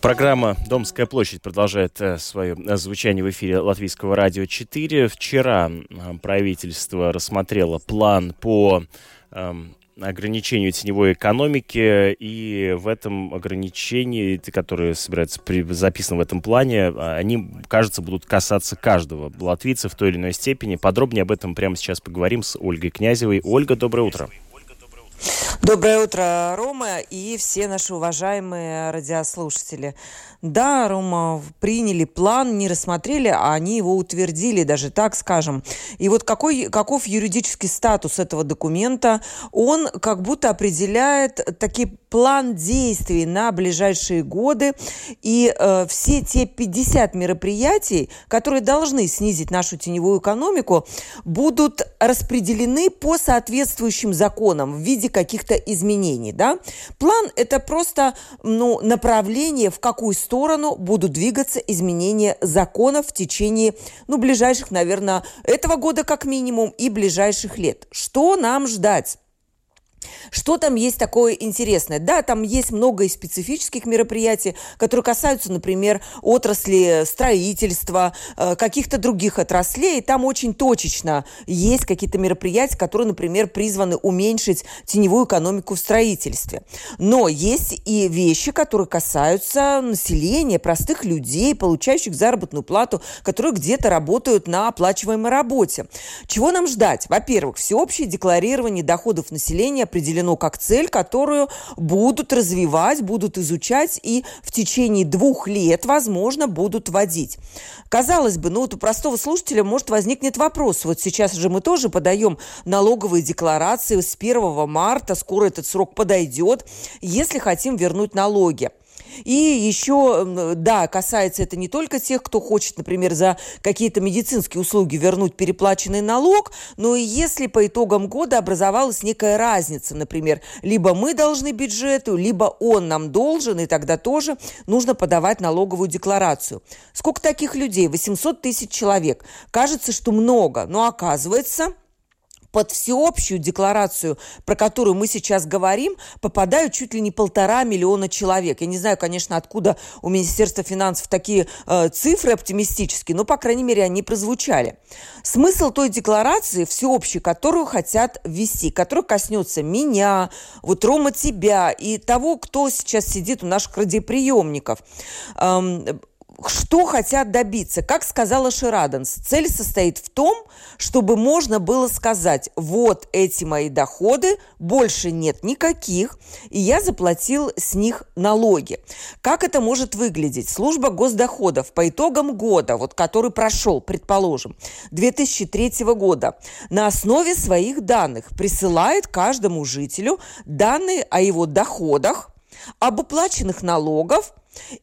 Программа «Домская площадь» продолжает свое звучание в эфире Латвийского радио 4. Вчера правительство рассмотрело план по ограничению теневой экономики, и в этом ограничении, которые собираются записаны в этом плане, они, кажется, будут касаться каждого латвийца в той или иной степени. Подробнее об этом прямо сейчас поговорим с Ольгой Князевой. Ольга, доброе утро. Доброе утро, Рома, и все наши уважаемые радиослушатели. Да, Рома, приняли план, не рассмотрели, а они его утвердили, даже так скажем. И вот каков юридический статус этого документа? Он как будто определяет такие план действий на ближайшие годы. И все те 50 мероприятий, которые должны снизить нашу теневую экономику, будут распределены по соответствующим законам в виде каких-то изменений, да? План – это просто направление, в какую сторону будут двигаться изменения законов в течение ближайших, наверное, этого года как минимум и ближайших лет. Что нам ждать? Что там есть такое интересное? Да, там есть много и специфических мероприятий, которые касаются, например, отрасли строительства, каких-то других отраслей. Там очень точечно есть какие-то мероприятия, которые, например, призваны уменьшить теневую экономику в строительстве. Но есть и вещи, которые касаются населения, простых людей, получающих заработную плату, которые где-то работают на оплачиваемой работе. Чего нам ждать? Во-первых, всеобщее декларирование доходов населения определено как цель, которую будут развивать, будут изучать и в течение 2 лет, возможно, будут вводить. Казалось бы, у простого слушателя, может, возникнет вопрос. Вот сейчас же мы тоже подаем налоговые декларации с 1 марта, скоро этот срок подойдет, если хотим вернуть налоги. И еще, да, касается это не только тех, кто хочет, например, за какие-то медицинские услуги вернуть переплаченный налог, но и если по итогам года образовалась некая разница, например, либо мы должны бюджету, либо он нам должен, и тогда тоже нужно подавать налоговую декларацию. Сколько таких людей? 800 тысяч человек. Кажется, что много, но оказывается... Под всеобщую декларацию, про которую мы сейчас говорим, попадают чуть ли не 1,5 миллиона человек. Я не знаю, конечно, откуда у Министерства финансов такие цифры оптимистические, но, по крайней мере, они прозвучали. Смысл той декларации, всеобщей, которую хотят ввести, которая коснется меня, вот, Рома, тебя и того, кто сейчас сидит у наших радиоприемников. Что хотят добиться? Как сказала Шираденс, цель состоит в том, чтобы можно было сказать: вот эти мои доходы, больше нет никаких, и я заплатил с них налоги. Как это может выглядеть? Служба госдоходов по итогам года, который прошел, предположим, 2003 года, на основе своих данных присылает каждому жителю данные о его доходах, об уплаченных налогах.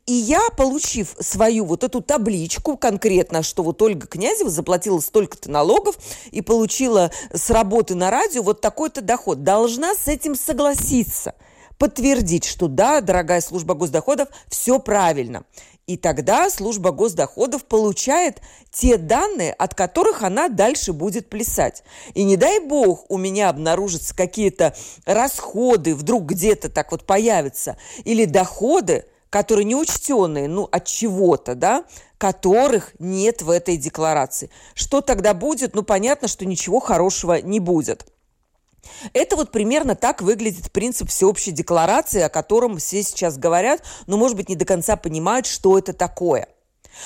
И я, получив свою эту табличку конкретно, что Ольга Князева заплатила столько-то налогов и получила с работы на радио такой-то доход, должна с этим согласиться, подтвердить, что да, дорогая служба госдоходов, все правильно. И тогда служба госдоходов получает те данные, от которых она дальше будет плясать. И не дай бог у меня обнаружатся какие-то расходы, вдруг где-то так появятся, или доходы, которые не учтенные, от чего-то, да, которых нет в этой декларации. Что тогда будет? Понятно, что ничего хорошего не будет. Это примерно так выглядит принцип всеобщей декларации, о котором все сейчас говорят, но, может быть, не до конца понимают, что это такое.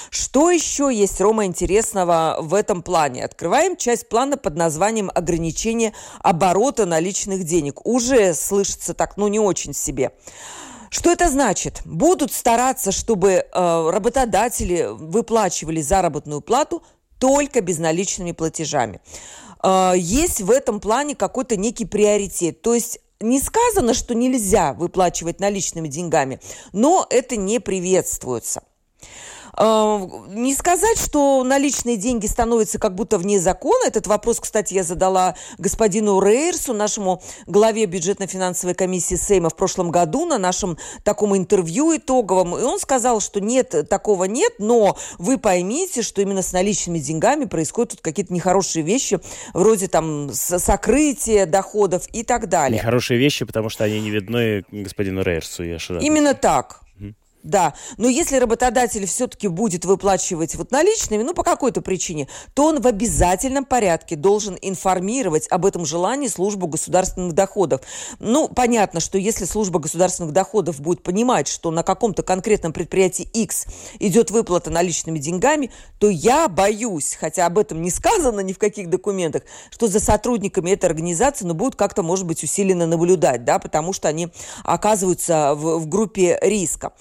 Что еще есть, Рома, интересного в этом плане? Открываем часть плана под названием «Ограничение оборота наличных денег». Уже слышится так, не очень себе. Что это значит? Будут стараться, чтобы работодатели выплачивали заработную плату только безналичными платежами. Есть в этом плане какой-то некий приоритет. То есть не сказано, что нельзя выплачивать наличными деньгами, но это не приветствуется. Не сказать, что наличные деньги становятся как будто вне закона. Этот вопрос, кстати, я задала господину Рейрсу, нашему главе бюджетно-финансовой комиссии Сейма в прошлом году на нашем таком интервью итоговом. И он сказал, что нет, такого нет, но вы поймите, что именно с наличными деньгами происходят тут какие-то нехорошие вещи, вроде сокрытия доходов и так далее. Нехорошие вещи, потому что они не видны господину Рейрсу. Именно так. Да, но если работодатель все-таки будет выплачивать вот наличными, ну, по какой-то причине, то он в обязательном порядке должен информировать об этом желании службу государственных доходов. Ну, понятно, что если служба государственных доходов будет понимать, что на каком-то конкретном предприятии X идет выплата наличными деньгами, то я боюсь, хотя об этом не сказано ни в каких документах, что за сотрудниками этой организации, ну, будут как-то, может быть, усиленно наблюдать, да, потому что они оказываются в группе риска.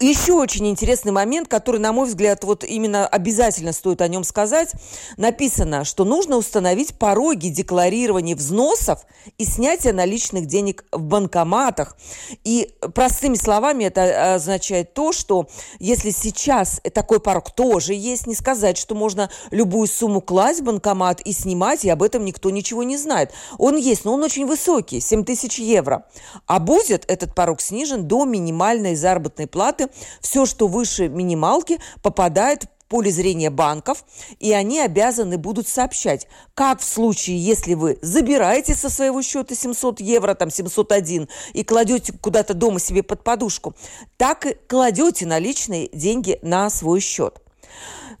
Еще очень интересный момент, который, на мой взгляд, вот именно обязательно стоит о нем сказать. Написано, что нужно установить пороги декларирования взносов и снятия наличных денег в банкоматах. И простыми словами это означает то, что если сейчас такой порог тоже есть, не сказать, что можно любую сумму класть в банкомат и снимать, и об этом никто ничего не знает. Он есть, но он очень высокий, 7 000 евро. А будет этот порог снижен до минимальной заработной платы. Все, что выше минималки, попадает в поле зрения банков, и они обязаны будут сообщать, как в случае, если вы забираете со своего счета 700 евро, там 701, и кладете куда-то дома себе под подушку, так и кладете наличные деньги на свой счет.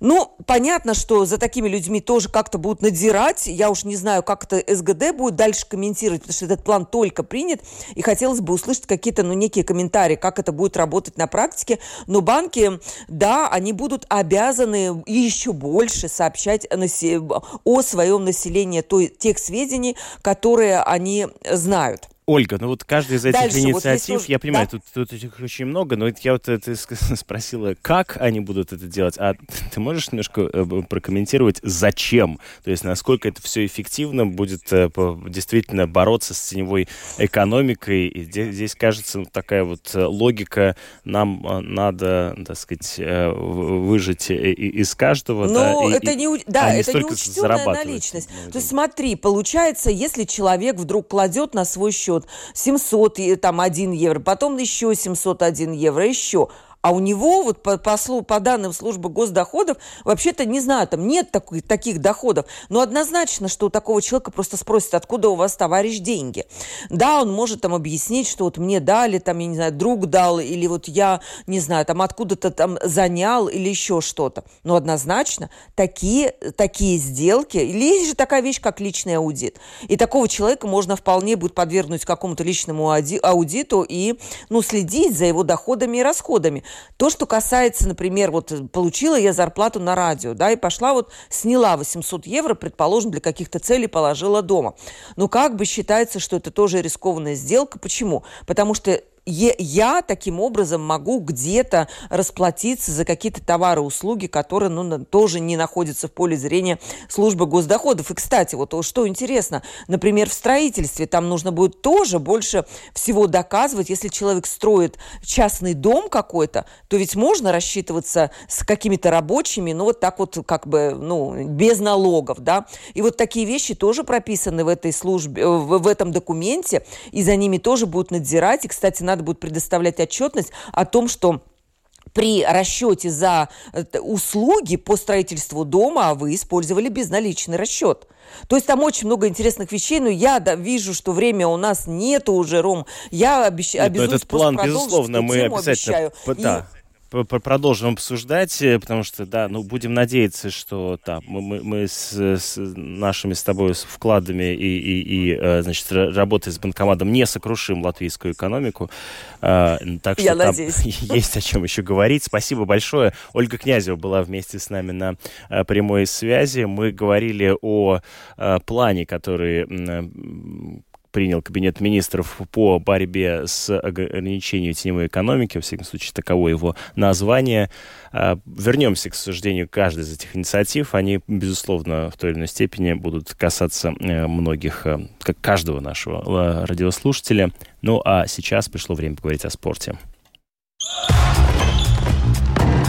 Ну, понятно, что за такими людьми тоже как-то будут надзирать. Я уж не знаю, как это СГД будет дальше комментировать, потому что этот план только принят. И хотелось бы услышать какие-то, ну, некие комментарии, как это будет работать на практике. Но банки, да, они будут обязаны еще больше сообщать о своем населении, тех сведений, которые они знают. Ольга, ну вот каждая из этих инициатив, вот я понимаю, да? тут их очень много, но я вот это спросила, как они будут это делать, а ты можешь немножко прокомментировать, зачем? То есть насколько это все эффективно будет действительно бороться с теневой экономикой? И здесь, кажется, такая вот логика, нам надо, так сказать, выжать из каждого. Но да, это неучтенная наличность. То есть смотри, получается, если человек вдруг кладет на свой счет 701 евро, потом еще 701 евро, еще. А у него, вот по данным службы госдоходов, вообще-то, не знаю, там нет таких доходов. Но однозначно, что у такого человека просто спросят, откуда у вас, товарищ, деньги. Да, он может там объяснить, что вот мне дали, там, я не знаю, друг дал, или вот я, не знаю, там откуда-то там занял, или еще что-то. Но однозначно такие сделки, или есть же такая вещь, как личный аудит. И такого человека можно вполне будет подвергнуть какому-то личному аудиту и, ну, следить за его доходами и расходами. То, что касается, например, вот получила я зарплату на радио, да, и пошла вот сняла 800 евро, предположим, для каких-то целей положила дома. Но как бы считается, что это тоже рискованная сделка. Почему? Потому что я таким образом могу где-то расплатиться за какие-то товары, услуги, которые, ну, тоже не находятся в поле зрения службы госдоходов. И, кстати, вот что интересно, например, в строительстве там нужно будет тоже больше всего доказывать. Если человек строит частный дом какой-то, то ведь можно рассчитываться с какими-то рабочими, ну, вот так вот, как бы, ну, без налогов, да. И вот такие вещи тоже прописаны в этой службе, в этом документе, и за ними тоже будут надзирать. И, кстати, надо будет предоставлять отчетность о том, что при расчете за услуги по строительству дома вы использовали безналичный расчет. То есть там очень много интересных вещей, но я вижу, что время у нас нету уже, Ром. Я обязуюсь этот план, безусловно, мы обязательно продолжим обсуждать, потому что, да, ну, будем надеяться, что да, мы с нашими с тобой вкладами и значит, работой с банкоматом не сокрушим латвийскую экономику. Так что я надеюсь. Есть о чем еще говорить. Спасибо большое. Ольга Князева была вместе с нами на прямой связи. Мы говорили о плане, который принял Кабинет министров по борьбе с ограничением теневой экономики, во всяком случае, таково его название. Вернемся к обсуждению каждой из этих инициатив. Они, безусловно, в той или иной степени будут касаться многих, каждого нашего радиослушателя. Ну а сейчас пришло время поговорить о спорте.